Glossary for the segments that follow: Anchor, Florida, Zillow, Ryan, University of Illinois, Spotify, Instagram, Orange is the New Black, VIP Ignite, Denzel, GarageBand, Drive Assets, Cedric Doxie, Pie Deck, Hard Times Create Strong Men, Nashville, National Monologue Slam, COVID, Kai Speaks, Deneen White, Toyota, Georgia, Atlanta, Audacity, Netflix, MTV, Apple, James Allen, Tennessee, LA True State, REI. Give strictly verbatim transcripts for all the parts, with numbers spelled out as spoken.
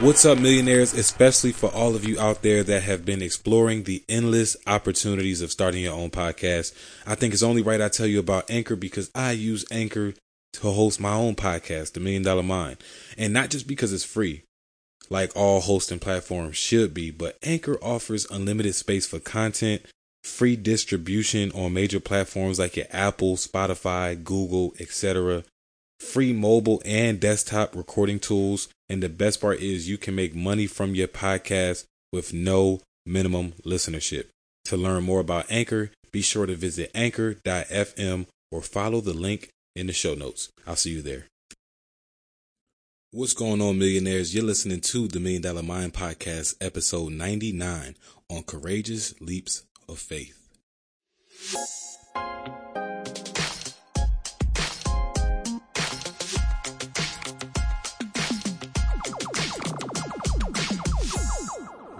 What's up, millionaires, especially for all of you out there that have been exploring the endless opportunities of starting your own podcast. I think it's only right I tell you about Anchor, because I use Anchor to host my own podcast, The Million Dollar Mind. And not just because it's free, like all hosting platforms should be, but Anchor offers unlimited space for content, free distribution on major platforms like your Apple, Spotify, Google, et cetera, free mobile and desktop recording tools. And the best part is you can make money from your podcast with no minimum listenership. To learn more about Anchor, be sure to visit anchor dot f m or follow the link in the show notes. I'll see you there. What's going on, millionaires? You're listening to the Million Dollar Mind Podcast, episode ninety-nine, on courageous leaps of faith.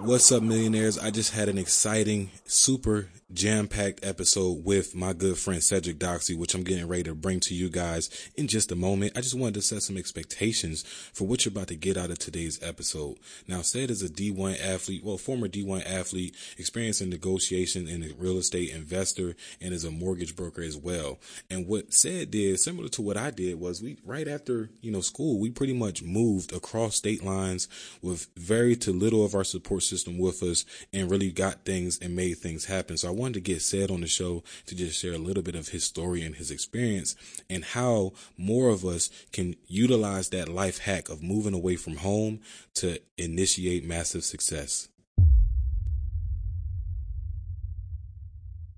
What's up, millionaires? I just had an exciting, super jam-packed episode with my good friend Cedric Doxie, which I'm getting ready to bring to you guys in just a moment. I just wanted to set some expectations for what you're about to get out of today's episode. Now, Ced is a D one athlete, well, former D one athlete, experienced in negotiation and a real estate investor, and is a mortgage broker as well. And what Ced did, similar to what I did, was we, right after, you know, school, we pretty much moved across state lines with very too little of our support system with us, and really got things and made things happen. So I wanted to get Ced on the show to just share a little bit of his story and his experience, and how more of us can utilize that life hack of moving away from home to initiate massive success.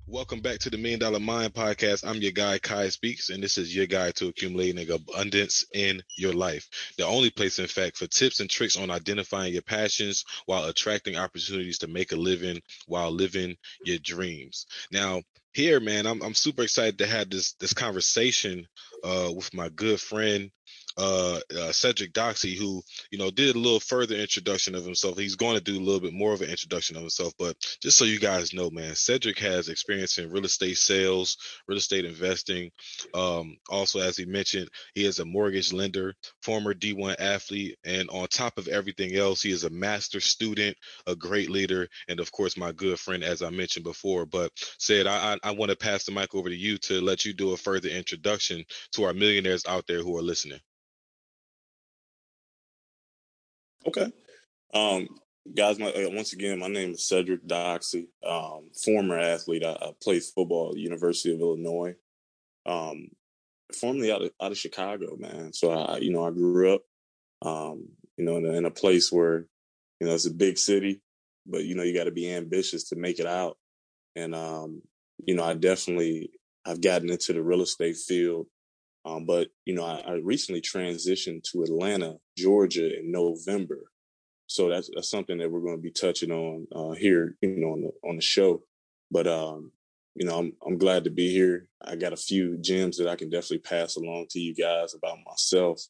Welcome back to the Million Dollar Mind Podcast. I'm your guy, Kai Speaks, and this is your guide to accumulating abundance in your life. The only place, in fact, for tips and tricks on identifying your passions while attracting opportunities to make a living while living your dreams. Now, here, man, I'm I'm super excited to have this this conversation uh, with my good friend, Uh, uh Cedric Doxie, who, you know, did a little further introduction of himself. He's going to do a little bit more of an introduction of himself, but just so you guys know, man, Cedric has experience in real estate sales, real estate investing. Um, also, as he mentioned, he is a mortgage lender, former D one athlete, and on top of everything else, he is a master student, a great leader, and of course, my good friend, as I mentioned before. But Ced, I, I, I want to pass the mic over to you to let you do a further introduction to our millionaires out there who are listening. Okay. Um, guys, my, uh, once again, my name is Cedric Doxie, um, former athlete. I, I played football at the University of Illinois, um, formerly out of, out of Chicago, man. So, I, you know, I grew up, um, you know, in a, in a place where, you know, it's a big city, but, you know, you got to be ambitious to make it out. And, um, you know, I definitely, I've gotten into the real estate field. Um, but, you know, I, I recently transitioned to Atlanta, Georgia in November. So that's, that's something that we're going to be touching on uh, here, you know, on the, on the show. But, um, you know, I'm I'm glad to be here. I got a few gems that I can definitely pass along to you guys about myself.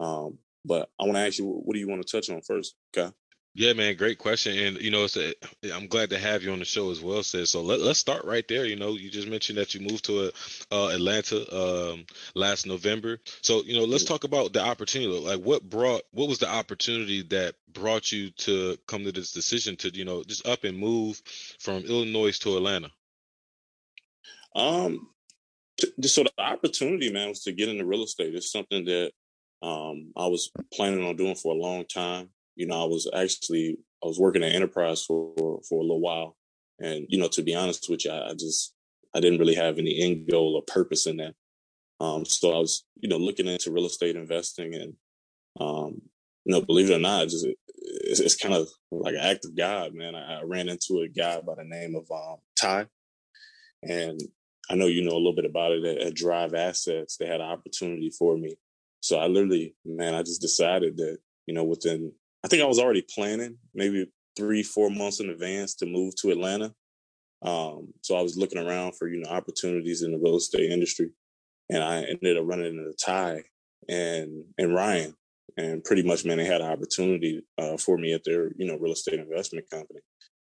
Um, but I want to ask you, what do you want to touch on first, Kai? Yeah, man, great question. And, you know, it's a, I'm glad to have you on the show as well, Sid. So let, let's start right there. You know, you just mentioned that you moved to uh, Atlanta um, last November. So, you know, let's talk about the opportunity. Like what brought, what was the opportunity that brought you to come to this decision to, you know, just up and move from Illinois to Atlanta? Um, just so the opportunity, man, was to get into real estate. It's something that um, I was planning on doing for a long time. You know, I was actually, I was working at Enterprise for, for a little while. And, you know, to be honest with you, I, I just, I didn't really have any end goal or purpose in that. Um, so I was, you know, looking into real estate investing and, um, you know, believe it or not, just, it, it's, it's kind of like an act of God, man. I, I ran into a guy by the name of um, Ty. And I know you know a little bit about it. At, at Drive Assets, they had an opportunity for me. So I literally, man, I just decided that, you know, within, I think I was already planning maybe three, four months in advance to move to Atlanta. Um, so I was looking around for, you know, opportunities in the real estate industry, and I ended up running into Ty and, and Ryan. And pretty much, man, they had an opportunity uh, for me at their, you know, real estate investment company.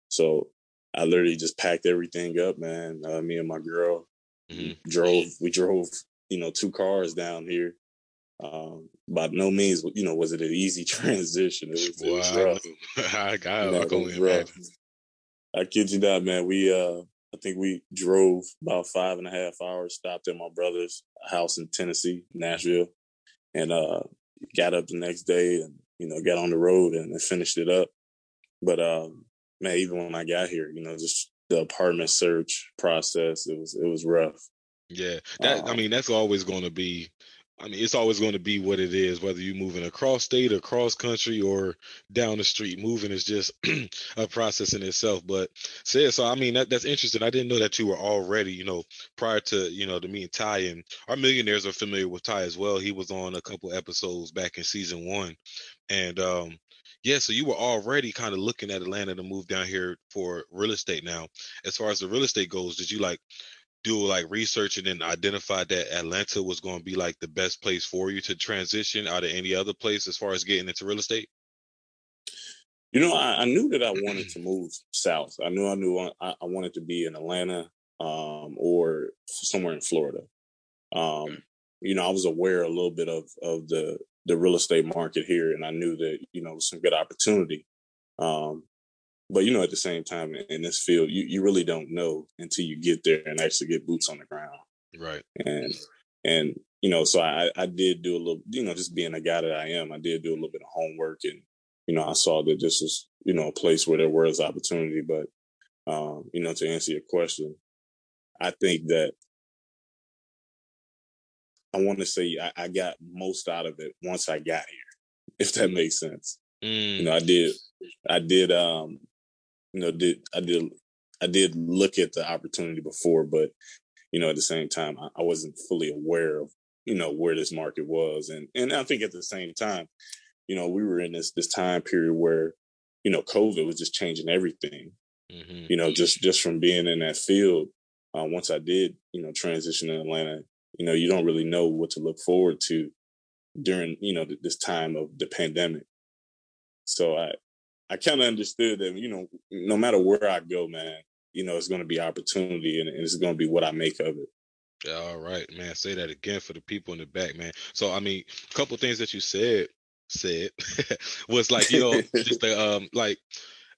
So I literally just packed everything up, man. Uh, me and my girl mm-hmm. drove, we drove, you know, two cars down here. Um, by no means, you know, was it an easy transition. It was, it was rough. I, I, you know, I can only imagine. I kid you not, man. We, uh, I think we drove about five and a half hours, stopped at my brother's house in Tennessee, Nashville, and uh, got up the next day and, you know, got on the road and, and finished it up. But, uh, man, even when I got here, you know, just the apartment search process, it was, it was rough. Yeah. That, uh, I mean, that's always going to be, I mean, it's always going to be what it is, whether you're moving across state, across country, or down the street. Moving is just a process in itself. But so, so I mean, that, that's interesting. I didn't know that you were already, you know, prior to, you know, to me and Ty, and our millionaires are familiar with Ty as well. He was on a couple episodes back in season one. And um, yeah, so you were already kind of looking at Atlanta to move down here for real estate. Now, as far as the real estate goes, did you like do like research and then identify that Atlanta was going to be like the best place for you to transition out of any other place as far as getting into real estate? You know, I, I knew that I wanted to move south. I knew I knew I, I wanted to be in Atlanta um, or somewhere in Florida. Um, you know, I was aware a little bit of, of the, the real estate market here, and I knew that, you know, some good opportunity. Um, But, you know, at the same time, in this field, you, you really don't know until you get there and actually get boots on the ground. Right. And, and you know, so I, I did do a little, you know, just being a guy that I am, I did do a little bit of homework. And, you know, I saw that this was, you know, a place where there was opportunity. But, um, you know, to answer your question, I think that I want to say I, I got most out of it once I got here, if that makes sense. Mm. You know, I did, I did, um. You know, did I did I did look at the opportunity before, but you know, at the same time, I, I wasn't fully aware of you know where this market was, and and I think at the same time, you know, we were in this this time period where you know COVID was just changing everything. Mm-hmm. You know, just just from being in that field, uh, once I did you know transition in Atlanta, you know, you don't really know what to look forward to during you know this time of the pandemic. So I. I kind of understood that, you know, no matter where I go, man, you know, it's going to be opportunity and, and it's going to be what I make of it. All right, man. Say that again for the people in the back, man. So, I mean, a couple of things that you said, said was like, you know, just the, um, like,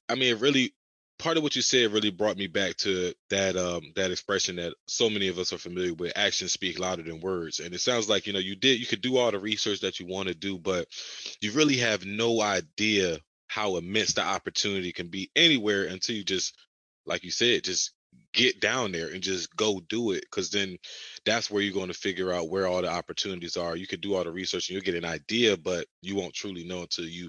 I mean, really part of what you said really brought me back to that, um, that expression that so many of us are familiar with, actions speak louder than words. And it sounds like, you know, you did, you could do all the research that you want to do, but you really have no idea how immense the opportunity can be anywhere until you just, like you said, just get down there and just go do it. Cause then that's where you're going to figure out where all the opportunities are. You could do all the research and you'll get an idea, but you won't truly know until you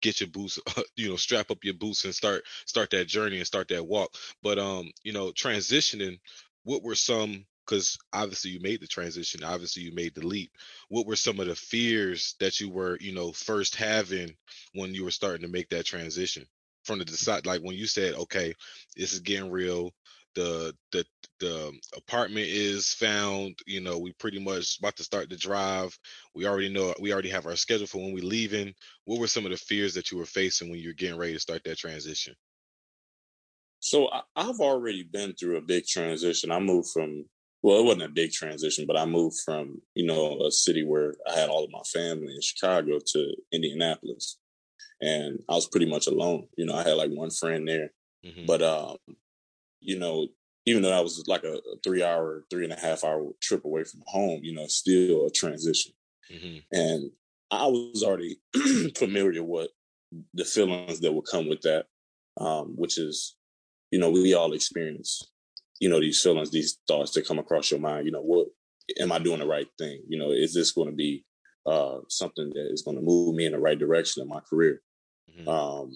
get your boots, you know, strap up your boots and start, start that journey and start that walk. But, um, you know, transitioning, what were some, cause obviously you made the transition, obviously you made the leap. What were some of the fears that you were, you know, first having when you were starting to make that transition from the side, like when you said, okay, this is getting real. The, the, the apartment is found, you know, we pretty much about to start the drive. We already know, we already have our schedule for when we're leaving. What were some of the fears that you were facing when you're getting ready to start that transition? So I, I've already been through a big transition. I moved from, well, it wasn't a big transition, but I moved from, you know, a city where I had all of my family in Chicago to Indianapolis. And I was pretty much alone. You know, I had like one friend there. Mm-hmm. But, um, you know, even though I was like a three hour, three and a half hour trip away from home, you know, still a transition. Mm-hmm. And I was already familiar with the feelings that would come with that, um, which is, you know, we all experience, you know, these feelings, these thoughts that come across your mind. You know, what am I doing the right thing? You know, is this going to be uh, something that is going to move me in the right direction in my career? Mm-hmm. Um,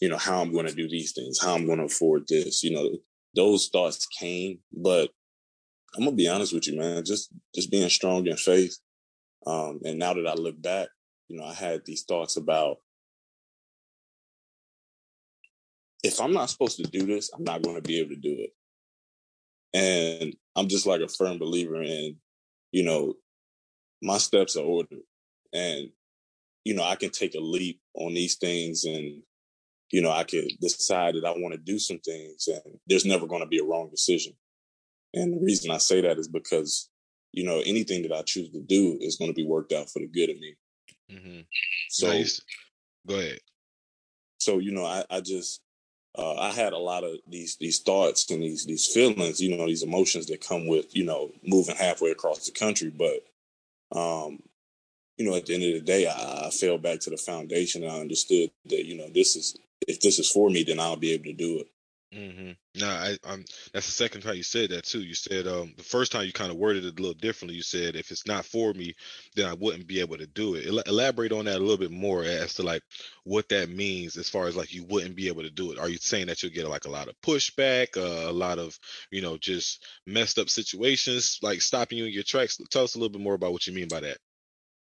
you know, how I'm going to do these things, how I'm going to afford this, you know, those thoughts came, but I'm gonna be honest with you, man, just, just being strong in faith. Um, and now that I look back, you know, I had these thoughts about, if I'm not supposed to do this, I'm not going to be able to do it. And I'm just like a firm believer in, you know, my steps are ordered and, you know, I can take a leap on these things and, you know, I can decide that I want to do some things and there's never going to be a wrong decision. And the reason I say that is because you know, anything that I choose to do is going to be worked out for the good of me. Mm-hmm. So nice. Go ahead. So, you know, I, I just, uh, I had a lot of these, these thoughts and these, these feelings, you know, these emotions that come with, you know, moving halfway across the country. But, um, you know, at the end of the day, I, I fell back to the foundation. And I understood that, you know, this is, if this is for me, then I'll be able to do it. Mm-hmm. No, I, I'm, that's the second time you said that too. You said um, the first time you kind of worded it a little differently. You said, if it's not for me, then I wouldn't be able to do it. El- elaborate on that a little bit more as to like what that means as far as like you wouldn't be able to do it. Are you saying that you'll get like a lot of pushback, uh, a lot of, you know, just messed up situations, like stopping you in your tracks? Tell us a little bit more about what you mean by that.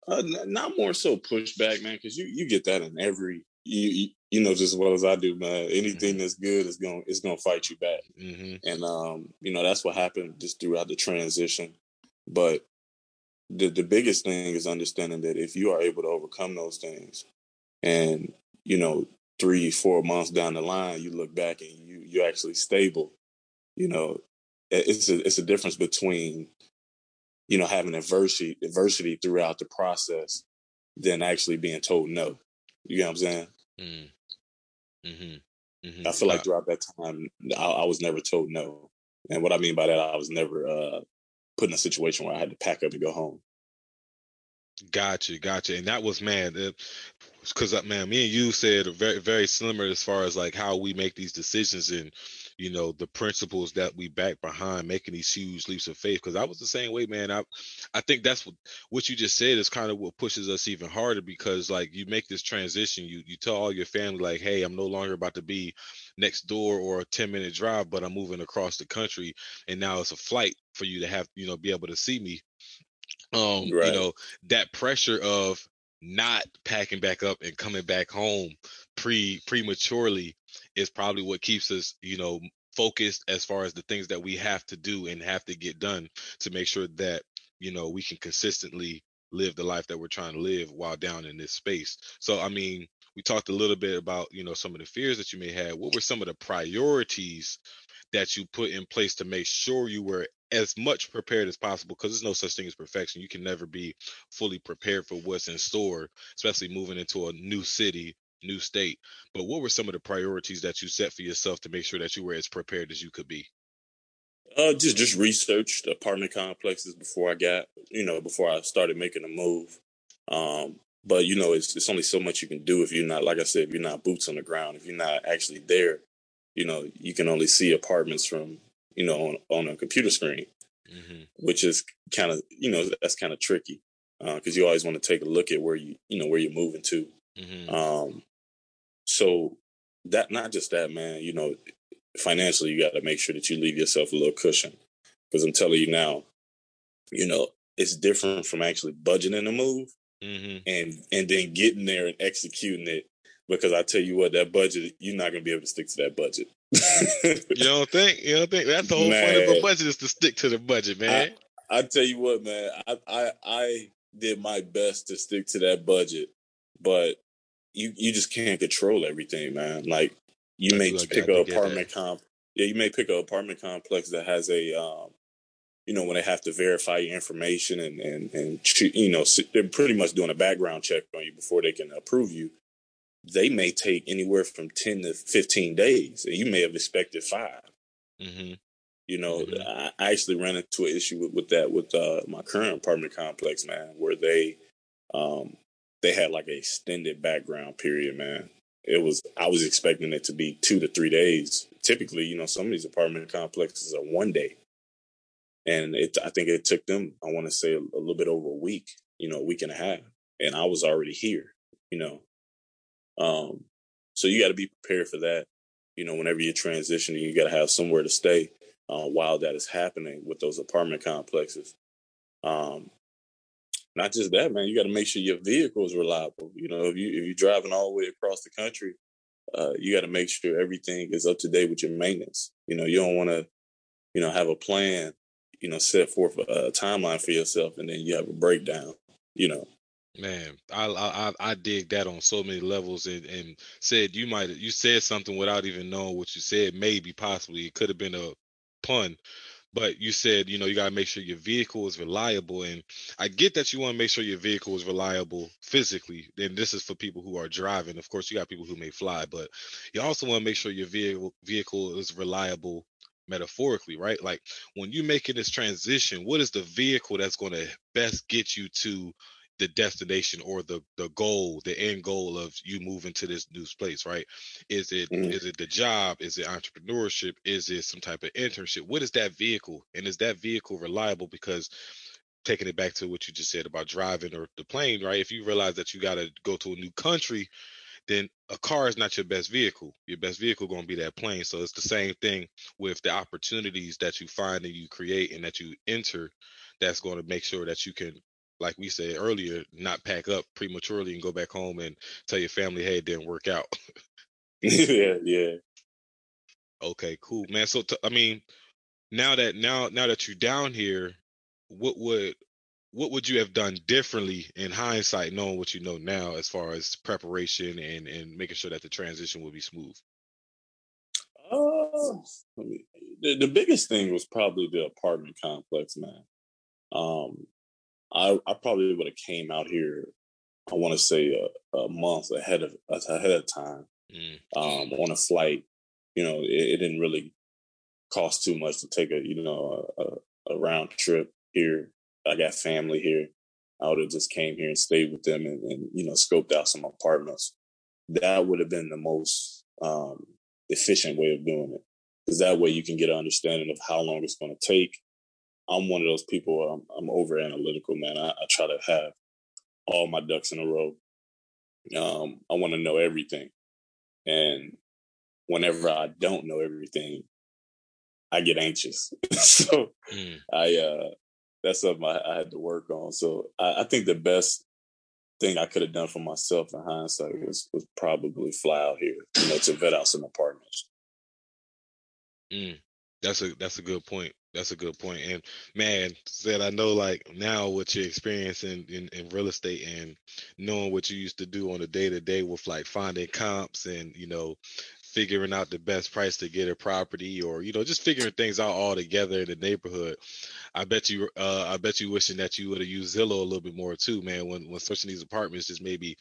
Uh, not more so pushback, man, because you, you get that in every, you, you You know, just as well as I do, man, anything mm-hmm. that's good is going it's going to fight you back. Mm-hmm. And, um, you know, that's what happened just throughout the transition. But the, the biggest thing is understanding that if you are able to overcome those things and, you know, three, four months down the line, you look back and you, you're actually stable. You know, it's a, it's a difference between, you know, having adversity, adversity throughout the process than actually being told no. You know what I'm saying? Mm. Mm-hmm. Mm-hmm. I feel like throughout that time, I, I was never told no. And what I mean by that, I was never uh, put in a situation where I had to pack up and go home. Gotcha, gotcha. And that was, man, because, uh, man, me and you said very, very similar as far as like how we make these decisions and, you know, the principles that we back behind making these huge leaps of faith. Because I was the same way, man. I I think that's what, what you just said is kind of what pushes us even harder, because like you make this transition, you you tell all your family like, hey, I'm no longer about to be next door or a ten minute drive, but I'm moving across the country. And now it's a flight for you to have, you know, be able to see me. Um, right. You know, that pressure of not packing back up and coming back home pre prematurely is probably what keeps us, you know, focused as far as the things that we have to do and have to get done to make sure that, you know, we can consistently live the life that we're trying to live while down in this space. So, I mean, we talked a little bit about, you know, some of the fears that you may have. What were some of the priorities that you put in place to make sure you were as much prepared as possible? Because there's no such thing as perfection. You can never be fully prepared for what's in store, especially moving into a new city, new state. But what were some of the priorities that you set for yourself to make sure that you were as prepared as you could be? Uh, just just researched apartment complexes before I got, you know, before I started making a move. Um, but, you know, it's, it's only so much you can do if you're not, like I said, if you're not boots on the ground, if you're not actually there. You know, you can only see apartments from, you know, on, on a computer screen, mm-hmm. which is kind of, you know, that's kind of tricky because uh, you always want to take a look at where you, you know, where you're moving to. Mm-hmm. Um, so that, not just that, man, you know, financially, you got to make sure that you leave yourself a little cushion, because I'm telling you now, you know, it's different from actually budgeting a move mm-hmm. and, and then getting there and executing it. Because I tell you what, that budget, you're not going to be able to stick to that budget. You don't think? You don't think? That's the whole man. Point of a budget is to stick to the budget, man. I, I tell you what, man. I, I I did my best to stick to that budget. But you, you just can't control everything, man. Like, you I may like pick an apartment comp. Yeah, you may pick an apartment complex that has a, um, you know, when they have to verify your information and, and, and, you know, they're pretty much doing a background check on you before they can approve you. They may take anywhere from ten to fifteen days. And you may have expected five. Mm-hmm. You know, mm-hmm. I actually ran into an issue with, with that with uh, my current apartment complex, man, where they um, they had like a extended background period, man. It was I was expecting it to be two to three days. Typically, you know, some of these apartment complexes are one day. And it, I think it took them, I want to say, a, a little bit over a week, you know, a week and a half. And I was already here, you know. Um, so you got to be prepared for that. You know, whenever you're transitioning, you got to have somewhere to stay, uh, while that is happening with those apartment complexes. Um, not just that, man, you got to make sure your vehicle is reliable. You know, if you, if you're driving all the way across the country, uh, you got to make sure everything is up to date with your maintenance. You know, you don't want to, you know, have a plan, you know, set forth a, a timeline for yourself and then you have a breakdown, you know. Man, I, I I dig that on so many levels, and, and said you might you said something without even knowing what you said. Maybe, possibly, it could have been a pun, But you said, you know, you got to make sure your vehicle is reliable. And I get that you want to make sure your vehicle is reliable physically. And this is for people who are driving. Of course, you got people who may fly, but you also want to make sure your vehicle vehicle is reliable metaphorically, right? Like when you're making this transition, what is the vehicle that's going to best get you to the destination or the the goal, the end goal of you moving to this new place, right? Is it mm. is it the job? Is it entrepreneurship? Is it some type of internship? What is that vehicle? And is that vehicle reliable? Because taking it back to what you just said about driving or the plane, right? If you realize that you got to go to a new country, then a car is not your best vehicle. Your best vehicle going to be that plane. So it's the same thing with the opportunities that you find and you create and that you enter. That's going to make sure that you can, like we said earlier, not pack up prematurely and go back home and tell your family, hey, it didn't work out. yeah, yeah. Okay, cool, man. So, t- I mean, now that now now that you're down here, what would what would you have done differently in hindsight, knowing what you know now, as far as preparation and and making sure that the transition will be smooth? Uh, the, the biggest thing was probably the apartment complex, man. Um. I, I probably would have came out here, I want to say a, a month ahead of ahead of time mm. um, on a flight. You know, it, it didn't really cost too much to take a, you know, a, a round trip here. I got family here. I would have just came here and stayed with them and, and you know, scoped out some apartments. That would have been the most um, efficient way of doing it, because that way you can get an understanding of how long it's going to take. I'm one of those people, I'm, I'm over analytical, man. I, I try to have all my ducks in a row. Um, I want to know everything. And whenever I don't know everything, I get anxious. so mm. I, uh, that's something I, I had to work on. So I, I think the best thing I could have done for myself in hindsight was, was probably fly out here, you know, to vet out some apartments. Mm. That's a, that's a good point. That's a good point. And man, said I know like now what you're experiencing in, in real estate and knowing what you used to do on a day to day with like finding comps and, you know, figuring out the best price to get a property or, you know, just figuring things out all together in the neighborhood. I bet you, uh, I bet you wishing that you would have used Zillow a little bit more too, man, when, when searching these apartments, just maybe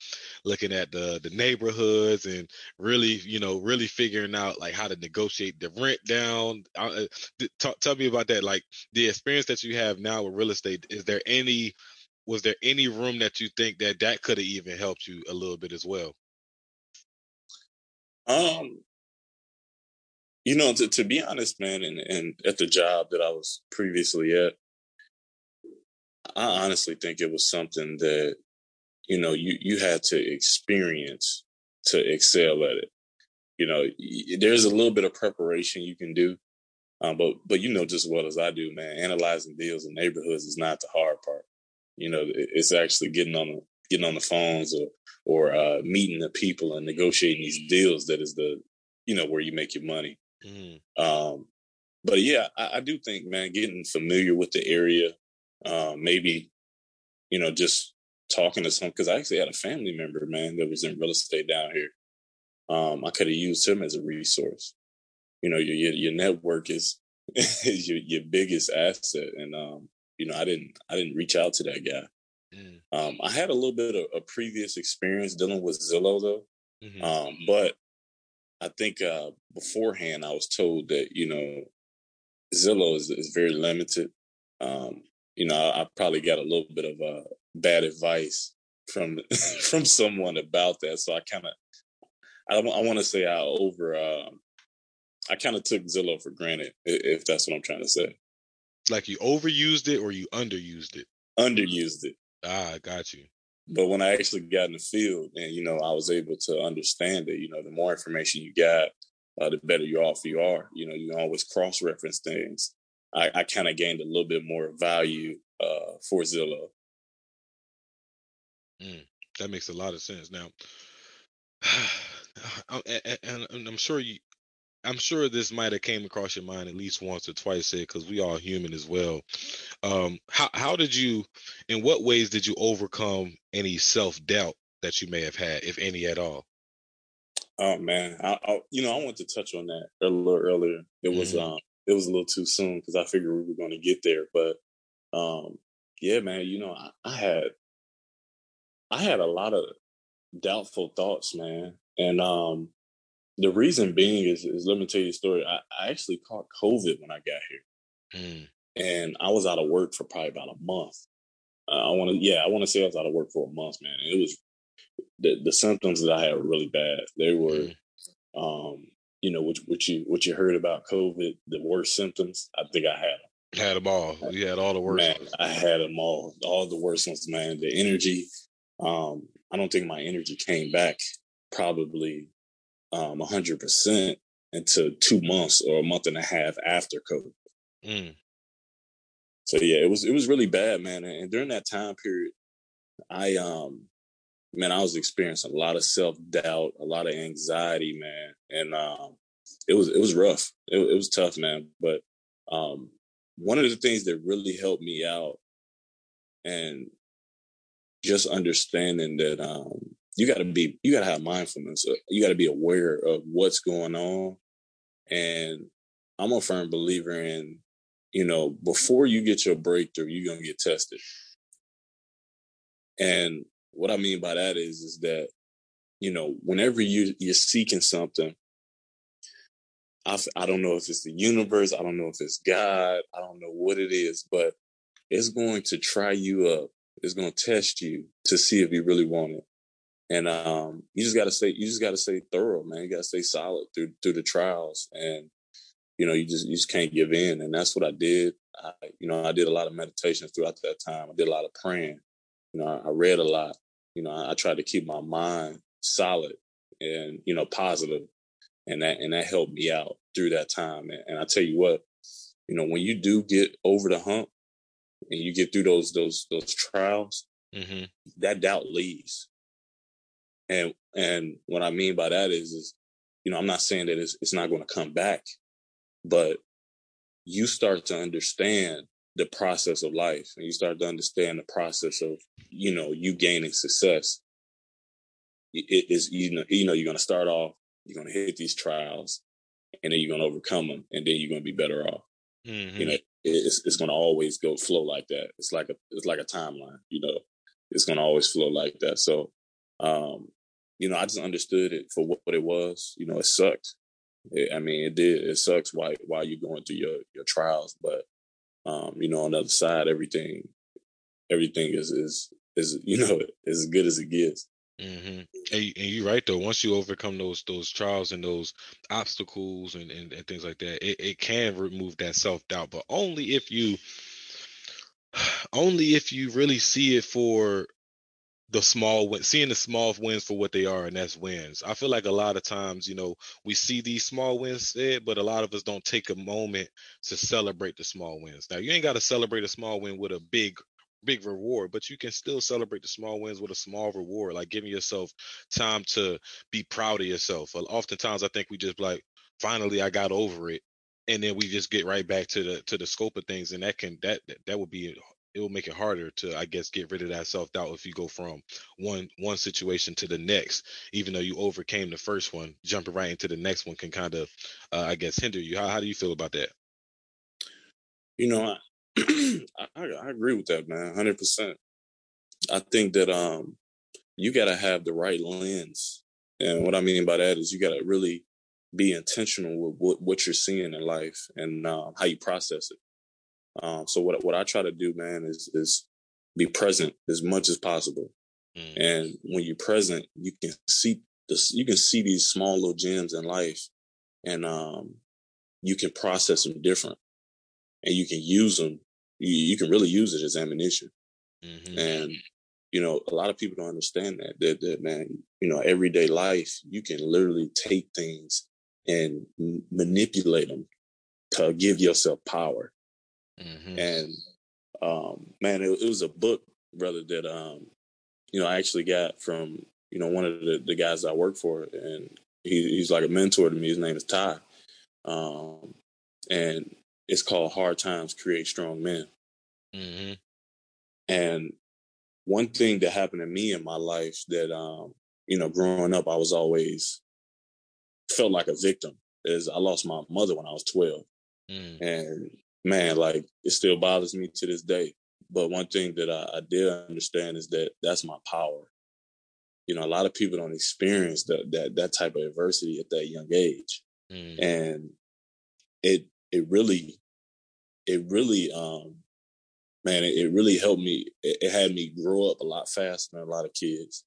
looking at the, the neighborhoods and really, you know, really figuring out like how to negotiate the rent down. I, uh, talk, tell me about that. Like the experience that you have now with real estate, is there any, was there any room that you think that that could have even helped you a little bit as well? Um, you know, to, to be honest, man, and, and at the job that I was previously at, I honestly think it was something that, you know, you, you had to experience to excel at it. You know, y- there's a little bit of preparation you can do, um, but, but you know, just as well as I do, man, analyzing deals in neighborhoods is not the hard part. You know, it's actually getting on the getting on the phones or, or uh, meeting the people and negotiating these deals. That is the, you know, where you make your money. Mm. Um, but yeah, I, I do think, man, getting familiar with the area, uh, maybe, you know, just talking to some, cause I actually had a family member, man, that was in real estate down here. Um, I could have used him as a resource. You know, your, your, your network is, is your, your biggest asset. And, um, you know, I didn't, I didn't reach out to that guy. Mm. Um, I had a little bit of a previous experience dealing with Zillow, though. Mm-hmm. Um, but I think uh, beforehand, I was told that, you know, Zillow is, is very limited. Um, you know, I, I probably got a little bit of uh, bad advice from from someone about that. So I kind of, I, I want to say I over, uh, I kind of took Zillow for granted, if that's what I'm trying to say. Like you overused it or you underused it? Underused it. Ah, got you. But when I actually got in the field and, you know, I was able to understand that, you know, the more information you got, uh, the better you off you are. You know, you can always cross-reference things. I, I kind of gained a little bit more value uh, for Zillow. Mm, that makes a lot of sense. Now, and I'm sure you, I'm sure this might have came across your mind at least once or twice here, because we are human as well. Um, how, how did you, in what ways did you overcome any self-doubt that you may have had, if any at all? Oh, man. I, I, you know, I wanted to touch on that a little earlier. It was, mm-hmm. um, it was a little too soon because I figured we were going to get there. But um, yeah, man, you know, I, I had I had a lot of doubtful thoughts, man. And um, the reason being is, is let me tell you a story. I, I actually caught COVID when I got here, mm. and I was out of work for probably about a month. Uh, I want to, yeah, I want to say I was out of work for a month, man. And it was the, the symptoms that I had were really bad. They were, mm. um, you know, what, what you what you heard about COVID, the worst symptoms. I think I had them. Had them all. You had all the worst. Man, ones. I had them all. All the worst ones, man. The energy. Um, I don't think my energy came back probably um, one hundred percent until two months or a month and a half after COVID. Mm. So yeah, it was it was really bad, man. And during that time period, I um, man, I was experiencing a lot of self doubt, a lot of anxiety, man. And um, it was it was rough. It, it was tough, man. But um, one of the things that really helped me out, and just understanding that um, you got to be you got to have mindfulness. You got to be aware of what's going on. And I'm a firm believer in, you know, before you get your breakthrough, you're going to get tested. And what I mean by that is, is that, you know, whenever you, you're seeking something, I, I don't know if it's the universe, I don't know if it's God, I don't know what it is, but it's going to try you up. It's going to test you to see if you really want it. And um, you just got to stay, you just got to stay thorough, man. You got to stay solid through through the trials. And you know, you just, you just can't give in. And that's what I did. I, you know, I did a lot of meditations throughout that time. I did a lot of praying. You know, I, I read a lot. You know, I, I tried to keep my mind solid and, you know, positive. And that, and that helped me out through that time. And, and I tell you what, you know, when you do get over the hump and you get through those, those, those trials, mm-hmm. that doubt leaves. And, and what I mean by that is, is, you know, I'm not saying that it's, it's not going to come back. But you start to understand the process of life, and you start to understand the process of, you know, you gaining success. It is, you know, you know, you're going to start off, you're going to hit these trials, and then you're going to overcome them, and then you're going to be better off. Mm-hmm. You know, it's it's going to always go flow like that. It's like a it's like a timeline. You know, it's going to always flow like that. So, um, you know, I just understood it for what it was. You know, it sucked. I mean, it did. It sucks while, while you're going through your, your trials, but, um, you know, on the other side, everything, everything is, is, is, you know, as good as it gets. Mm-hmm. And, and you're right though. Once you overcome those, those trials and those obstacles and, and, and things like that, it, it can remove that self-doubt, but only if you, only if you really see it for the small win, seeing the small wins for what they are, and that's wins. I feel like a lot of times, you know, we see these small wins said, but a lot of us don't take a moment to celebrate the small wins. Now, you ain't got to celebrate a small win with a big, big reward, but you can still celebrate the small wins with a small reward, like giving yourself time to be proud of yourself. Oftentimes, I think we just like, finally, I got over it. And then we just get right back to the, to the scope of things. And that can, that, that would be it will make it harder to, I guess, get rid of that self-doubt if you go from one one situation to the next. Even though you overcame the first one, jumping right into the next one can kind of, uh, I guess, hinder you. How, how do you feel about that? You know, I, I, I agree with that, man, one hundred percent. I think that um, you got to have the right lens. And what I mean by that is you got to really be intentional with what, what you're seeing in life and uh, how you process it. Um, so what what I try to do, man, is is be present as much as possible. Mm. And when you're present, you can see this, you can see these small little gems in life, and um, you can process them different, and you can use them. You, you can really use it as ammunition. Mm-hmm. And you know, a lot of people don't understand that, that that man. You know, everyday life, you can literally take things and m- manipulate them to give yourself power. Mm-hmm. And, um, man, it, it was a book, brother, that, um, you know, I actually got from, you know, one of the, the guys I work for, and he, he's like a mentor to me. His name is Ty. Um, and it's called Hard Times Create Strong Men. Mm-hmm. And one thing that happened to me in my life that, um, you know, growing up, I was always felt like a victim is I lost my mother when I was twelve. Mm. And man, like, it still bothers me to this day. But one thing that I, I did understand is that that's my power. You know, a lot of people don't experience the, that that type of adversity at that young age. Mm. And it it really, it really, um, man, it, it really helped me. It, it had me grow up a lot faster than a lot of kids.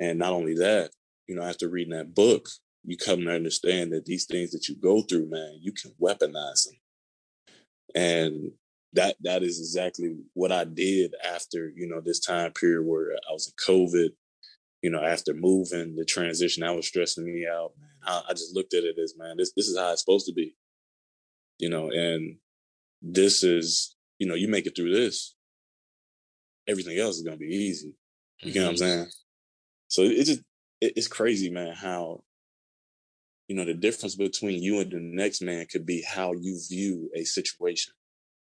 And not only that, you know, after reading that book, you come to understand that these things that you go through, man, you can weaponize them. And that that is exactly what I did after, you know, this time period where I was in COVID, you know, after moving, the transition, that was stressing me out. Man, I, I just looked at it as, man, this, this is how it's supposed to be, you know, and this is, you know, you make it through this, everything else is going to be easy. You mm-hmm. know what I'm saying? So it just, it, it's crazy, man, how, you know, the difference between you and the next man could be how you view a situation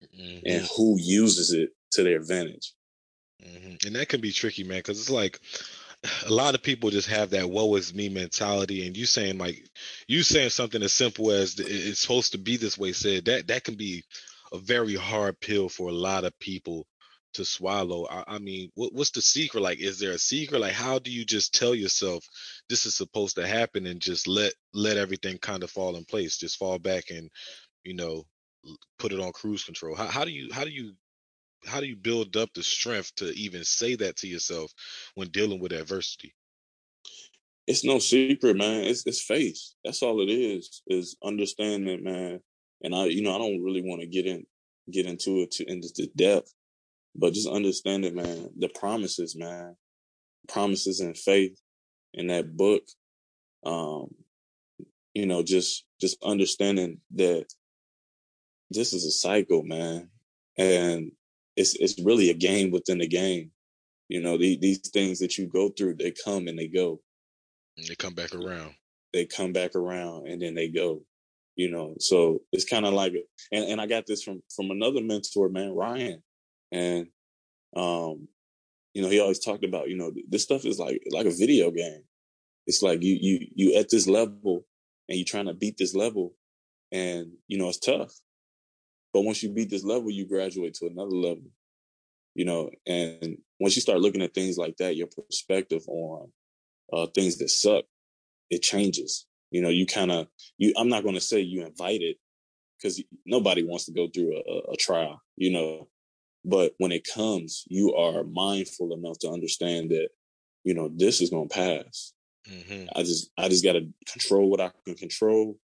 mm-hmm. and who uses it to their advantage. Mm-hmm. And that can be tricky, man, because it's like a lot of people just have that woe is me mentality. And you saying like you saying something as simple as it's supposed to be this way said, that that can be a very hard pill for a lot of people to swallow. I, I mean, what, what's the secret? Like, is there a secret? Like, how do you just tell yourself this is supposed to happen and just let let everything kind of fall in place, just fall back and, you know, put it on cruise control? How, how do you how do you how do you build up the strength to even say that to yourself when dealing with adversity? It's no secret, man. It's it's faith. That's all it is. Is understanding, man. And I, you know, I don't really want to get in get into it to into the depth. But just understand it, man, the promises, man, promises and faith in that book, um, you know, just just understanding that this is a cycle, man. And it's it's really a game within the game. You know, the, these things that you go through, they come and they go. And they come back around. They come back around and then they go. You know, so it's kind of like, and, and I got this from, from another mentor, man, Ryan. And, um, you know, he always talked about, you know, this stuff is like, like a video game. It's like you, you, you at this level and you're trying to beat this level and, you know, it's tough, but once you beat this level, you graduate to another level, you know, and once you start looking at things like that, your perspective on, uh, things that suck, it changes, you know, you kind of, you, I'm not going to say you invite it because nobody wants to go through a, a trial, you know. But when it comes, you are mindful enough to understand that, you know, this is going to pass. Mm-hmm. I just, I just got to control what I can control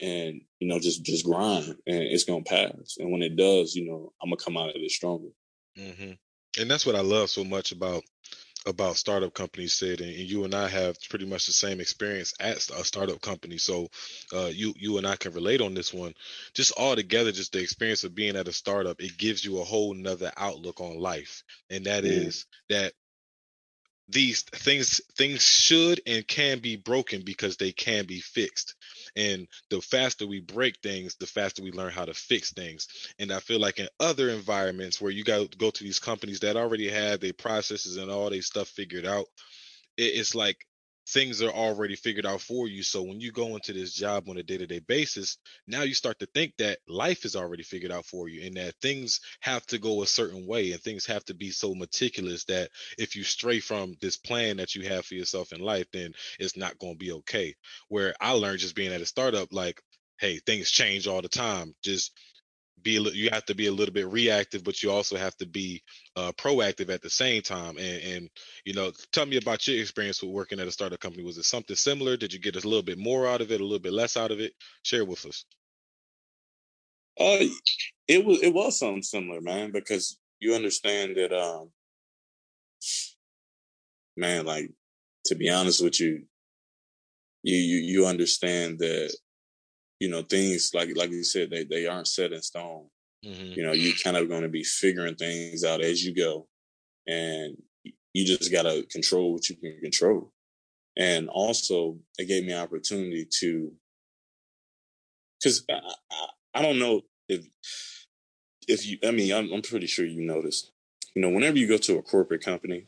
and, you know, just, just grind and it's going to pass. And when it does, you know, I'm going to come out of it stronger. Mm-hmm. And that's what I love so much about, about startup companies, Sid, and you and I have pretty much the same experience at a startup company. So uh, you you and I can relate on this one. Just all together, just the experience of being at a startup, it gives you a whole nother outlook on life. And that mm-hmm. is that these things things should and can be broken because they can be fixed. And the faster we break things, the faster we learn how to fix things. And I feel like in other environments where you got to go to these companies that already have their processes and all their stuff figured out, it's like things are already figured out for you. So when you go into this job on a day-to-day basis, now you start to think that life is already figured out for you and that things have to go a certain way and things have to be so meticulous that if you stray from this plan that you have for yourself in life, then it's not going to be okay. Where I learned just being at a startup, like, hey, things change all the time. Just be, you have to be a little bit reactive, but you also have to be uh, proactive at the same time. And, and, you know, tell me about your experience with working at a startup company. Was it something similar? Did you get a little bit more out of it, a little bit less out of it? Share with us. Uh, it was, it was something similar, man, because you understand that, um, man, like, to be honest with you, you, you, you understand that, you know, things like like you said, they they aren't set in stone. Mm-hmm. You know, you kind of going to be figuring things out as you go, and you just got to control what you can control. And also, it gave me an opportunity to, because I, I, I don't know if if you, I mean, I'm, I'm pretty sure you know this. You know, whenever you go to a corporate company,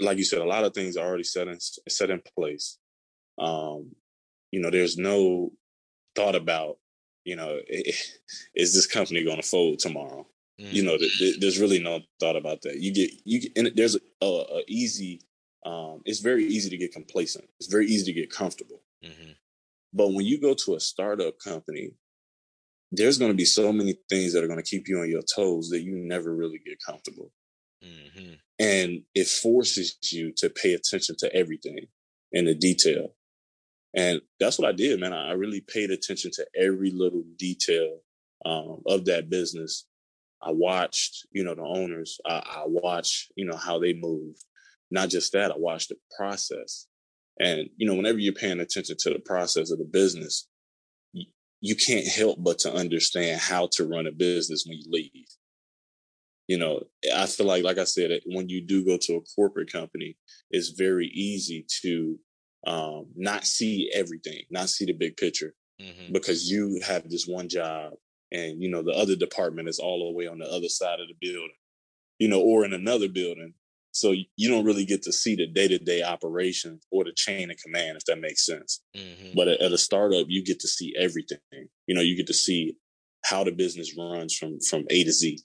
like you said, a lot of things are already set in set in place. Um, you know, there's no thought about, you know, it, is this company going to fold tomorrow? Mm. You know, th- th- there's really no thought about that. You get, you get, and there's a, a easy, um, it's very easy to get complacent. It's very easy to get comfortable. Mm-hmm. But when you go to a startup company, there's going to be so many things that are going to keep you on your toes that you never really get comfortable. Mm-hmm. And it forces you to pay attention to everything and the detail. And that's what I did, man. I really paid attention to every little detail um, of that business. I watched, you know, the owners. I, I watched, you know, how they move. Not just that, I watched the process. And, you know, whenever you're paying attention to the process of the business, you, you can't help but to understand how to run a business when you leave. You know, I feel like, like I said, when you do go to a corporate company, it's very easy to um, not see everything, not see the big picture, mm-hmm. because you have this one job and, you know, the other department is all the way on the other side of the building, you know, or in another building. So you don't really get to see the day-to-day operations or the chain of command, if that makes sense. Mm-hmm. But at a startup, you get to see everything. You know, you get to see how the business runs from, from A to Z.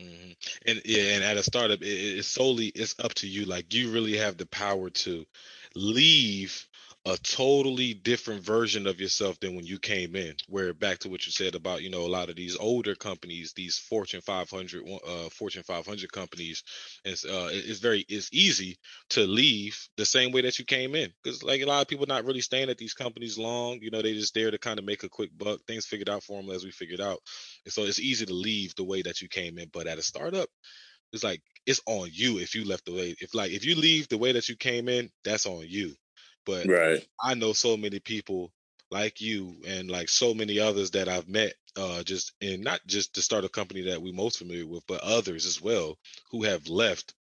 Mm-hmm. And yeah, and at a startup, it, it's solely it's up to you. Like, you really have the power to leave a totally different version of yourself than when you came in. Where back to what you said about, you know, a lot of these older companies, these Fortune five hundred, uh, Fortune five hundred companies, it's uh, it's very it's easy to leave the same way that you came in, because like a lot of people not really staying at these companies long. You know, they just there to kind of make a quick buck. Things figured out for them as we figured out, and so it's easy to leave the way that you came in. But at a startup, it's like it's on you if you left the way. If like if you leave the way that you came in, that's on you. But right. I know so many people like you and like so many others that I've met uh, just in not just the startup company that we're most familiar with, but others as well who have left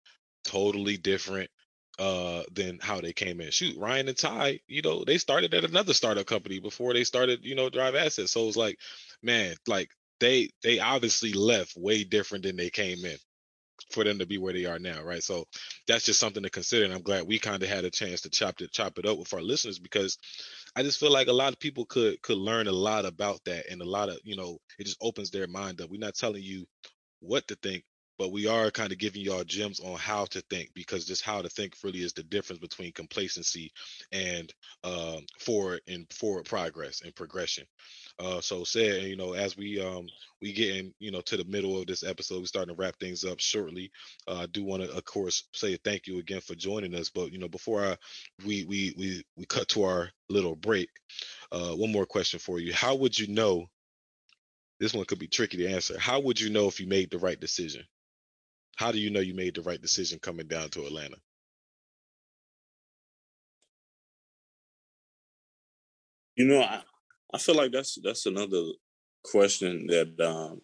totally different uh, than how they came in. Shoot, Ryan and Ty, you know, they started at another startup company before they started, you know, Drive Assets. So it's like, man, like they they obviously left way different than they came in for them to be where they are now, right? So that's just something to consider, and I'm glad we kind of had a chance to chop it chop it up with our listeners, because I just feel like a lot of people could could learn a lot about that, and a lot of, you know, it just opens their mind up. We're not telling you what to think, but we are kind of giving y'all gems on how to think, because just how to think really is the difference between complacency and um, forward and forward progress and progression. Uh, so said, you know, as we um we getting, you know, to the middle of this episode, we're starting to wrap things up shortly. Uh, I do want to, of course, say thank you again for joining us. But, you know, before I, we we we we cut to our little break, uh, one more question for you. How would you know? This one could be tricky to answer. How would you know if you made the right decision? How do you know you made the right decision coming down to Atlanta? You know, I, I feel like that's that's another question that, um,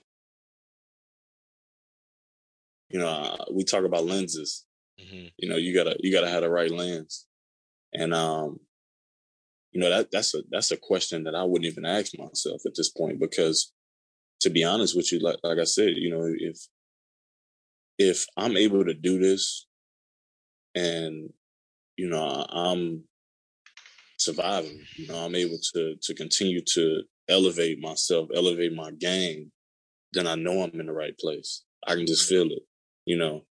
you know, uh, we talk about lenses. Mm-hmm. You know, you gotta you gotta have the right lens, and um, you know that that's a that's a question that I wouldn't even ask myself at this point, because, to be honest with you, like like I said, you know, if If I'm able to do this and, you know, I'm surviving, you know, I'm able to to continue to elevate myself, elevate my game, then I know I'm in the right place. I can just feel it, you know.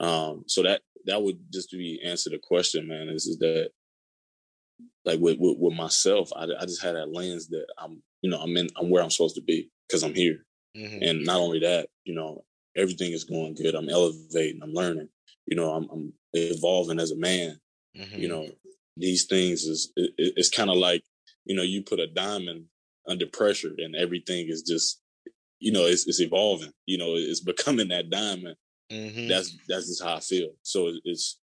Um, so that that would just be answer the question, man, is, is that like with, with, with myself, I, I just had that lens that I'm, you know, I'm in, I'm where I'm supposed to be because I'm here. Mm-hmm. And not only that, you know, everything is going good. I'm elevating. I'm learning. You know, I'm, I'm evolving as a man. Mm-hmm. You know, these things is, it, it's kind of like, you know, you put a diamond under pressure and everything is just, you know, it's, it's evolving. You know, it's becoming that diamond. Mm-hmm. That's, that's just how I feel. So it's,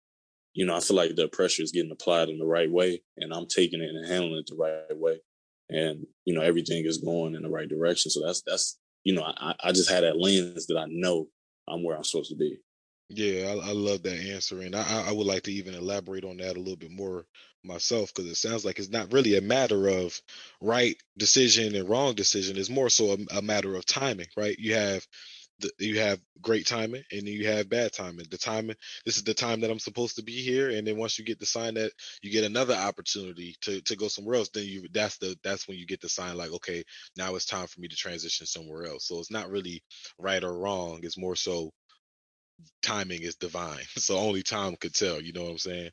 you know, I feel like the pressure is getting applied in the right way, and I'm taking it and handling it the right way. And, you know, everything is going in the right direction. So that's, that's, you know, I, I just had that lens that I know I'm where I'm supposed to be. Yeah, I, I love that answer. And I, I would like to even elaborate on that a little bit more myself, because it sounds like it's not really a matter of right decision and wrong decision. It's more so a, a matter of timing, right? You have the, you have great timing and you have bad timing. The timing, this is the time that I'm supposed to be here. And then once you get the sign that you get another opportunity to, to go somewhere else, then you, that's the, that's when you get the sign like, okay, now it's time for me to transition somewhere else. So it's not really right or wrong. It's more so timing is divine. So only time could tell, you know what I'm saying?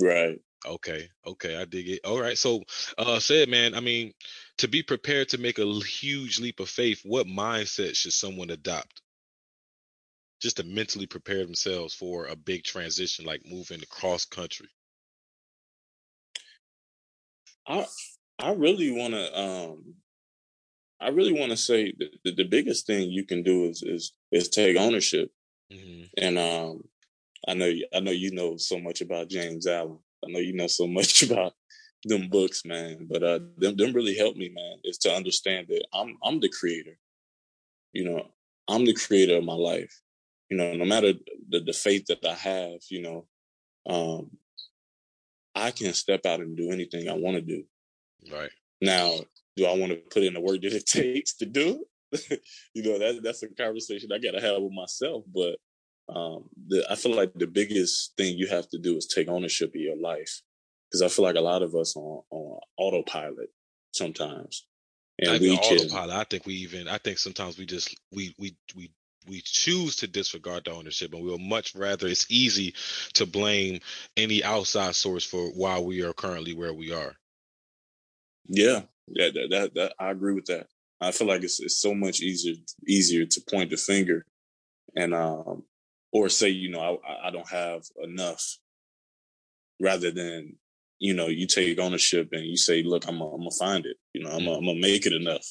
Right. Okay. Okay. I dig it. All right. So uh said, man, I mean, to be prepared to make a huge leap of faith, what mindset should someone adopt just to mentally prepare themselves for a big transition, like moving across country? I, I really want to, um, I really want to say that the, the biggest thing you can do is, is, is take ownership. Mm-hmm. And, um, I know, I know, you know so much about James Allen. I know you know so much about them books, man. But uh, them, them really helped me, man, is to understand that I'm I'm the creator. You know, I'm the creator of my life. You know, no matter the, the faith that I have, you know, um, I can step out and do anything I want to do. Right. Now, do I want to put in the work that it takes to do it? You know, that, that's a conversation I got to have with myself. But um the, I feel like the biggest thing you have to do is take ownership of your life, because I feel like a lot of us on, on autopilot sometimes, and we can, autopilot. I think we even I think sometimes we just we we we we choose to disregard the ownership, and we'll much rather, it's easy to blame any outside source for why we are currently where we are. Yeah, yeah, that, that, that I agree with that. I feel like it's it's so much easier easier to point the finger and um. Or say, you know, I, I don't have enough, rather than, you know, you take ownership and you say, look, I'm going to find it. You know, I'm going to make it enough.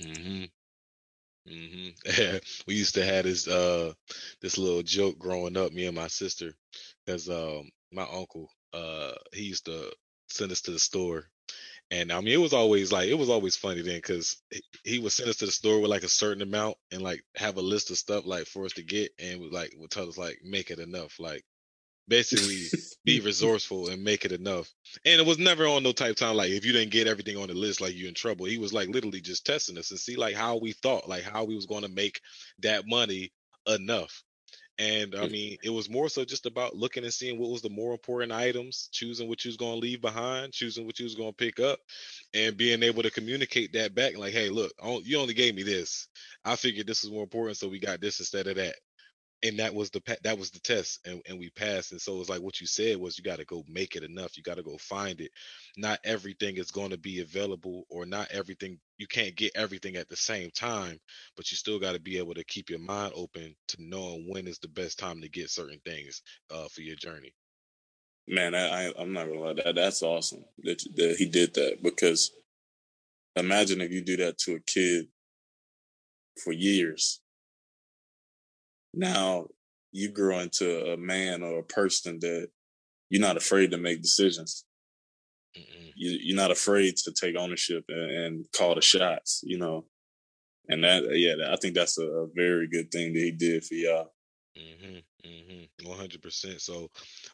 Mm-hmm. Mm-hmm. We used to have this uh, this little joke growing up, me and my sister, because um, my uncle, uh, he used to send us to the store. And I mean, it was always like, it was always funny then, because he would send us to the store with like a certain amount and like have a list of stuff like for us to get, and would like would tell us like, make it enough, like basically be resourceful and make it enough. And it was never on no type time like, if you didn't get everything on the list, like you're in trouble. He was like literally just testing us and see like how we thought, like how we was going to make that money enough. And I mean, it was more so just about looking and seeing what was the more important items, choosing what you was going to leave behind, choosing what you was going to pick up, and being able to communicate that back. Like, hey, look, you only gave me this. I figured this was more important, so we got this instead of that. And that was the that was the test, and, and we passed. And so it's like what you said was, you got to go make it enough. You got to go find it. Not everything is going to be available, or not everything. You can't get everything at the same time, but you still got to be able to keep your mind open to knowing when is the best time to get certain things uh, for your journey. Man, I, I, I'm not gonna lie, that that's awesome that, that he did that, because imagine if you do that to a kid for years. Now you grow into a man or a person that you're not afraid to make decisions. Mm-mm. You, you're not afraid to take ownership and, and call the shots, you know. And that, yeah, I think that's a, a very good thing that he did for y'all. Mm-hmm, mm-hmm, one hundred percent. So,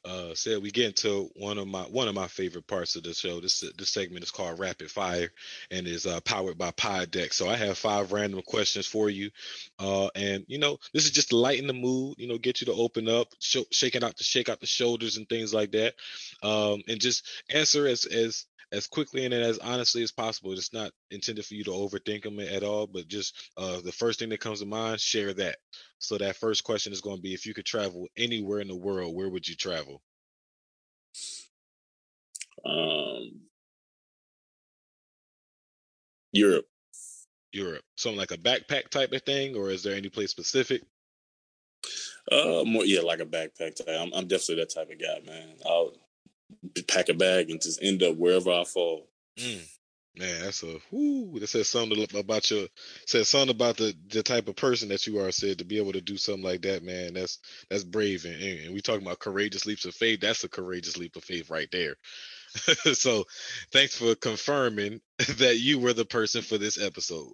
uh, said we get into one of my one of my favorite parts of the show. This this segment is called Rapid Fire, and is uh, powered by Pie Deck. So I have five random questions for you, uh, and you know, this is just to lighten the mood. You know, get you to open up, sh- shaking out the shake out the shoulders and things like that, um, and just answer as as. as quickly and as honestly as possible. It's not intended for you to overthink them at all, but just uh, the first thing that comes to mind, share that. So that first question is going to be, if you could travel anywhere in the world, where would you travel? Um, Europe. Europe. Something like a backpack type of thing, or is there any place specific? Uh, more yeah, like a backpack type. I'm, I'm definitely that type of guy, man. I'll pack a bag and just end up wherever I fall. Mm, man, that's a whoo. That says something about your says something about the, the type of person that you are. Said to be able to do something like that, man. That's that's brave, and, and we talking about courageous leaps of faith. That's a courageous leap of faith right there. So, thanks for confirming that you were the person for this episode.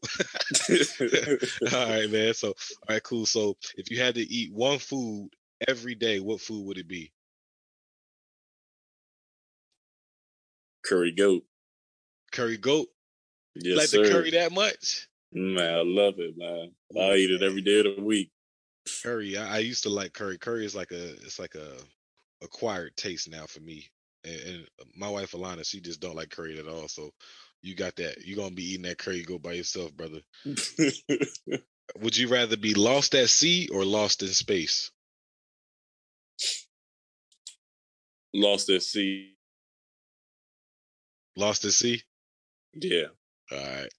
All right, man. So, all right, cool. So, if you had to eat one food every day, what food would it be? Curry goat. Curry goat? Yes, like sir. The curry that much? Man, I love it, man. I eat it every day of the week. Curry, I, I used to like curry. Curry is like a, it's like a acquired taste now for me. And, and my wife Alana, she just don't like curry at all. So you got that. You're gonna be eating that curry. Go by yourself, brother. Would you rather be lost at sea or lost in space? Lost at sea. Lost at sea? Yeah. All right.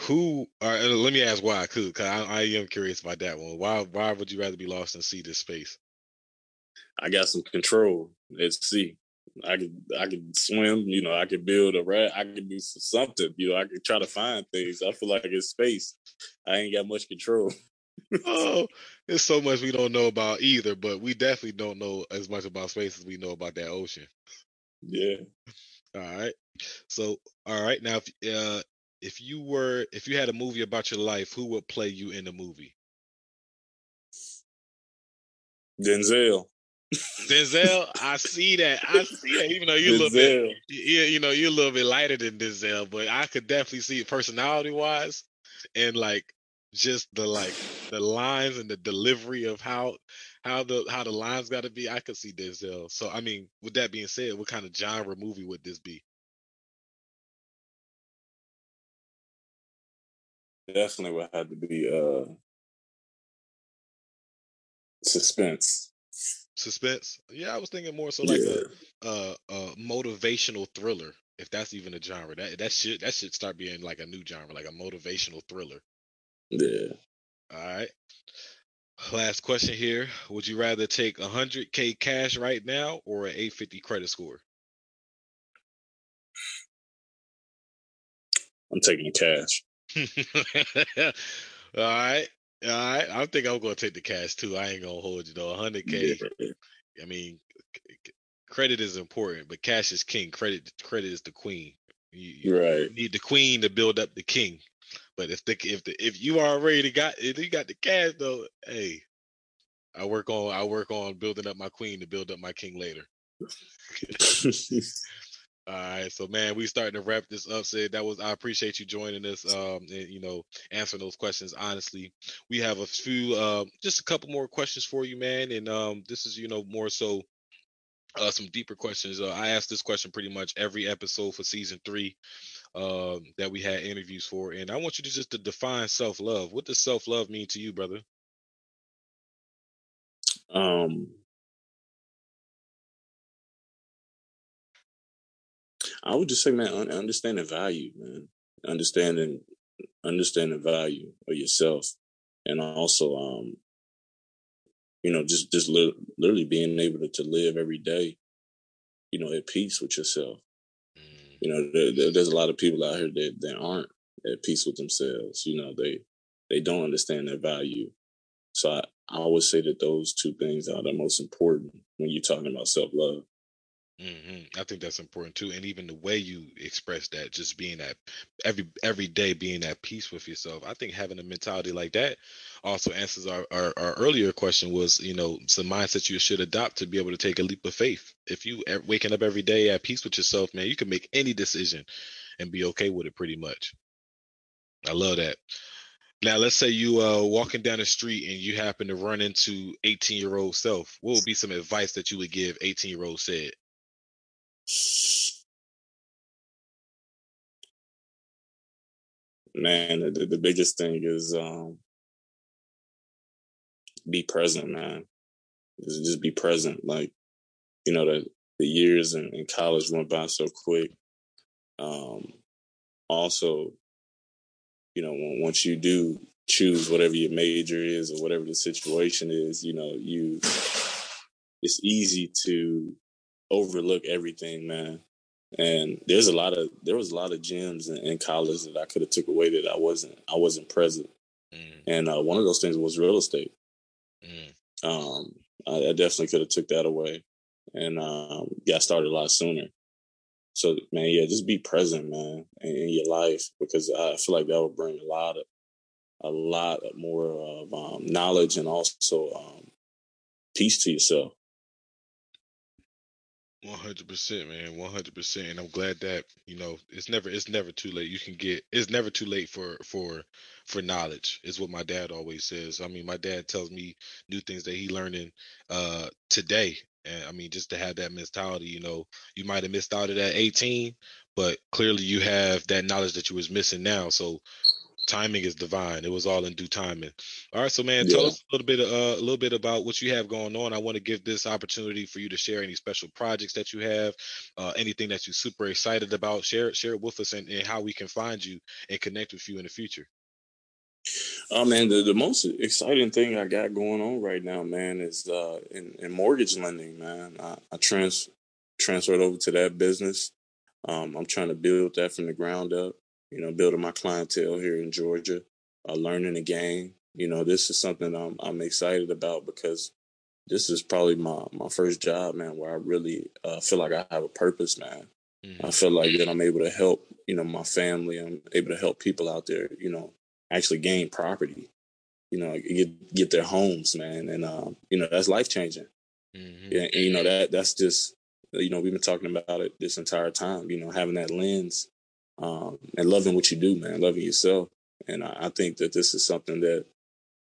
Who? All right, let me ask why, because I, I am curious about that one. Why? Why would you rather be lost in sea than space? I got some control at sea. I could, I could swim. You know, I could build a raft. I could do something. You know, I could try to find things. I feel like it's space. I ain't got much control. Oh, there's so much we don't know about either, but we definitely don't know as much about space as we know about that ocean. Yeah. All right. So, all right. Now, if, uh, if you were, if you had a movie about your life, who would play you in the movie? Denzel. Denzel, I see that. I see that. Even though you're a little bit, you, you know, you're a little bit lighter than Denzel, but I could definitely see it personality-wise, and like just the like the lines and the delivery of how how the how the lines got to be. I could see Denzel. So, I mean, with that being said, what kind of genre movie would this be? Definitely would have to be uh, suspense. Suspense? Yeah, I was thinking more so like yeah. a, a, a motivational thriller, if that's even a genre. That that should that should start being like a new genre, like a motivational thriller. Yeah. All right. Last question here: would you rather take a hundred k cash right now or an eight fifty credit score? I'm taking the cash. all right, all right. I think I'm gonna take the cash too. I ain't gonna hold you though. one hundred K. Yeah. I mean, credit is important, but cash is king. Credit, credit is the queen. You, right. You need the queen to build up the king. But if the if the if you already got if you got the cash though, hey, I work on I work on building up my queen to build up my king later. All right, so man, we starting to wrap this up. Sid, that was I appreciate you joining us, um, and you know, answering those questions honestly. We have a few, uh, just a couple more questions for you, man, and um, this is you know more so, uh, some deeper questions. Uh, I asked this question pretty much every episode for season three, um, that we had interviews for, and I want you to just to define self-love. What does self-love mean to you, brother? Um. I would just say, man, understanding value, man, understanding, understanding value of yourself, and also, um, you know, just just li- literally being able to, to live every day, you know, at peace with yourself. Mm. You know, there, there, there's a lot of people out here that, that aren't at peace with themselves. You know, they they don't understand their value. So I, I always say that those two things are the most important when you're talking about self-love. Mm-hmm. I think that's important too, and even the way you express that, just being at every every day being at peace with yourself. I think having a mentality like that also answers our, our, our earlier question was, you know, some mindset you should adopt to be able to take a leap of faith. If you waking up every day at peace with yourself, man, you can make any decision and be okay with it pretty much. I love that. Now, let's say you uh walking down the street and you happen to run into eighteen-year-old self. What would be some advice that you would give eighteen-year-old said? Man, the, the biggest thing is um, be present, man. Just, just be present. Like, you know, the, the years in, in college went by so quick. Um, also, you know, once you do choose whatever your major is or whatever the situation is, you know, you it's easy to overlook everything, man. And there's a lot of there was a lot of gems in, in college that I could have took away that I wasn't I wasn't present. Mm. And uh, one of those things was real estate. Mm. Um, I, I definitely could have took that away, and um, got started a lot sooner. So, man, yeah, just be present, man, in, in your life, because I feel like that would bring a lot of a lot of more of um, knowledge and also um, peace to yourself. one hundred percent, man. one hundred percent. And I'm glad that, you know, it's never it's never too late. You can get it's never too late for for for knowledge is what my dad always says. I mean, my dad tells me new things that he learning uh, today. And I mean, just to have that mentality, you know, you might have missed out at eighteen, but clearly you have that knowledge that you was missing now. So timing is divine. It was all in due timing. All right, so man, yeah. tell us a little bit, uh, a little bit about what you have going on. I want to give this opportunity for you to share any special projects that you have, uh, anything that you're super excited about. Share it, share it with us, and, and how we can find you and connect with you in the future. Oh, man, the, the most exciting thing I got going on right now, man, is uh, in, in mortgage lending, man. I, I trans transferred over to that business. Um, I'm trying to build that from the ground up, you know, building my clientele here in Georgia, uh, learning the game. You know, this is something I'm, I'm excited about because this is probably my, my first job, man, where I really uh, feel like I have a purpose, man. Mm-hmm. I feel like that I'm able to help, you know, my family. I'm able to help people out there, you know, actually gain property, you know, get get their homes, man. And, um, you know, that's life changing. Mm-hmm. Yeah, and, you know, that that's just, you know, we've been talking about it this entire time, you know, having that lens um, and loving what you do, man, loving yourself. And I, I think that this is something that,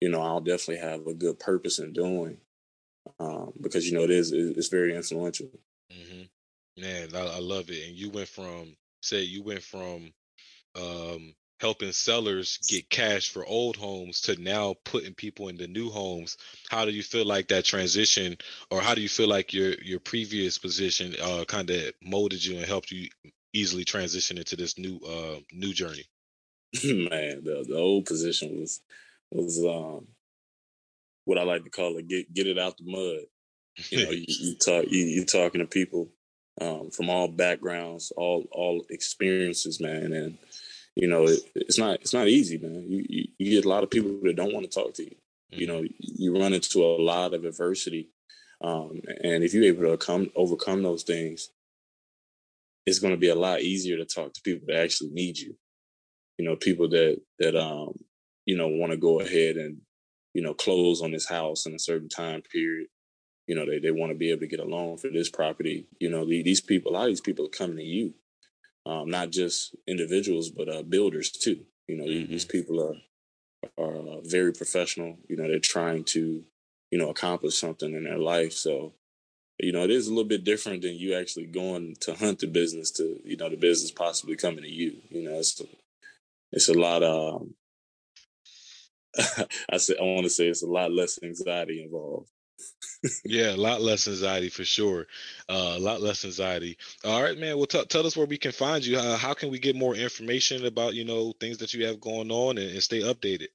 you know, I'll definitely have a good purpose in doing um, because, you know, it is, it's very influential. Mm-hmm. Man, I, I love it. And you went from, say you went from, um, helping sellers get cash for old homes to now putting people into new homes. How do you feel like that transition, or how do you feel like your your previous position uh, kind of molded you and helped you easily transition into this new uh, new journey? Man, the, the old position was was um, what I like to call it get get it out the mud. You know, you, you talk you, you're talking to people um, from all backgrounds, all all experiences, man, and you know, it, it's not it's not easy, man. You, you you get a lot of people that don't want to talk to you. Mm-hmm. You know, you run into a lot of adversity, um, and if you're able to come, overcome those things, it's going to be a lot easier to talk to people that actually need you. You know, people that that um you know want to go ahead and you know close on this house in a certain time period. You know, they they want to be able to get a loan for this property. You know, the, these people, a lot of these people are coming to you. Um, not just individuals, but uh, builders too. You know, mm-hmm. these people are are very professional. You know, they're trying to, you know, accomplish something in their life. So, you know, it is a little bit different than you actually going to hunt the business to, you know, the business possibly coming to you. You know, it's it's a lot of, um, I say I want to say it's a lot less anxiety involved. Yeah, a lot less anxiety for sure. Uh, a lot less anxiety. All right, man. Well, t- tell us where we can find you. Uh, how can we get more information about, you know, things that you have going on and, and stay updated?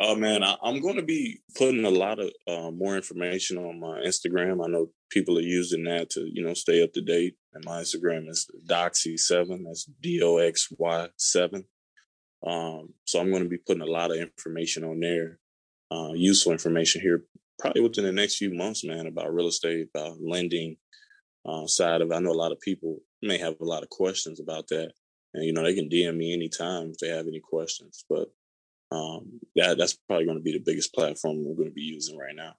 Oh, uh, man, I, I'm going to be putting a lot of uh, more information on my Instagram. I know people are using that to, you know, stay up to date. And my Instagram is Doxie seven. That's D O X Y seven. Um, so I'm going to be putting a lot of information on there. Uh, useful information here probably within the next few months, man, about real estate, about lending uh, side of it. I know a lot of people may have a lot of questions about that. And, you know, they can D M me anytime if they have any questions. But um, that that's probably going to be the biggest platform we're going to be using right now.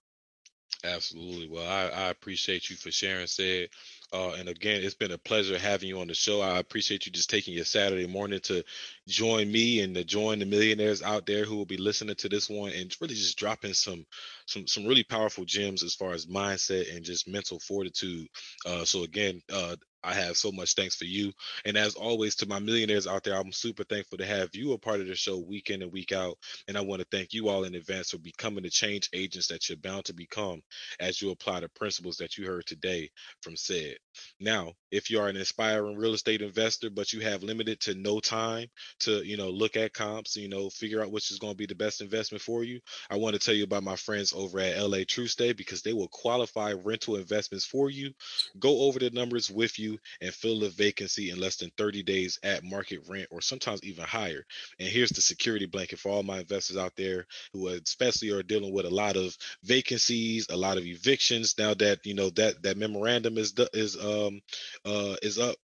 Absolutely. Well, I, I appreciate you for sharing, said. Uh, and again, it's been a pleasure having you on the show. I appreciate you just taking your Saturday morning to join me and to join the millionaires out there who will be listening to this one and really just dropping some some some really powerful gems as far as mindset and just mental fortitude. Uh, so again, uh, I have so much thanks for you. And as always, to my millionaires out there, I'm super thankful to have you a part of the show week in and week out. And I want to thank you all in advance for becoming the change agents that you're bound to become as you apply the principles that you heard today from Said. Now, if you are an aspiring real estate investor, but you have limited to no time to, you know, look at comps, you know, figure out which is going to be the best investment for you, I want to tell you about my friends over at L A True State because they will qualify rental investments for you, go over the numbers with you, and fill the vacancy in less than thirty days at market rent or sometimes even higher. And here's the security blanket for all my investors out there who especially are dealing with a lot of vacancies, a lot of evictions. Now that, you know, that, that memorandum is, is, um, uh, is up.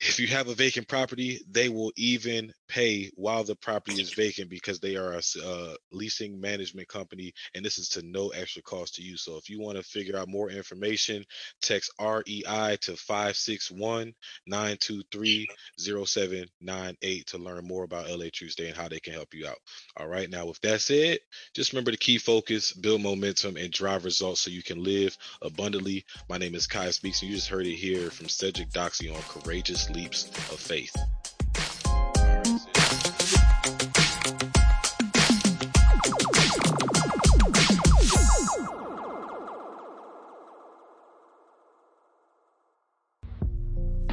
If you have a vacant property, they will even pay while the property is vacant because they are a uh, leasing management company, and this is to no extra cost to you. So if you want to figure out more information, text R E I to five six one, nine two three, zero seven nine eight to learn more about L A True State and how they can help you out. All right. Now, if that's it, just remember to keep focus, build momentum, and drive results so you can live abundantly. My name is Kai Speaks, and you just heard it here from Cedric Doxie on Courageous Leaps of Faith.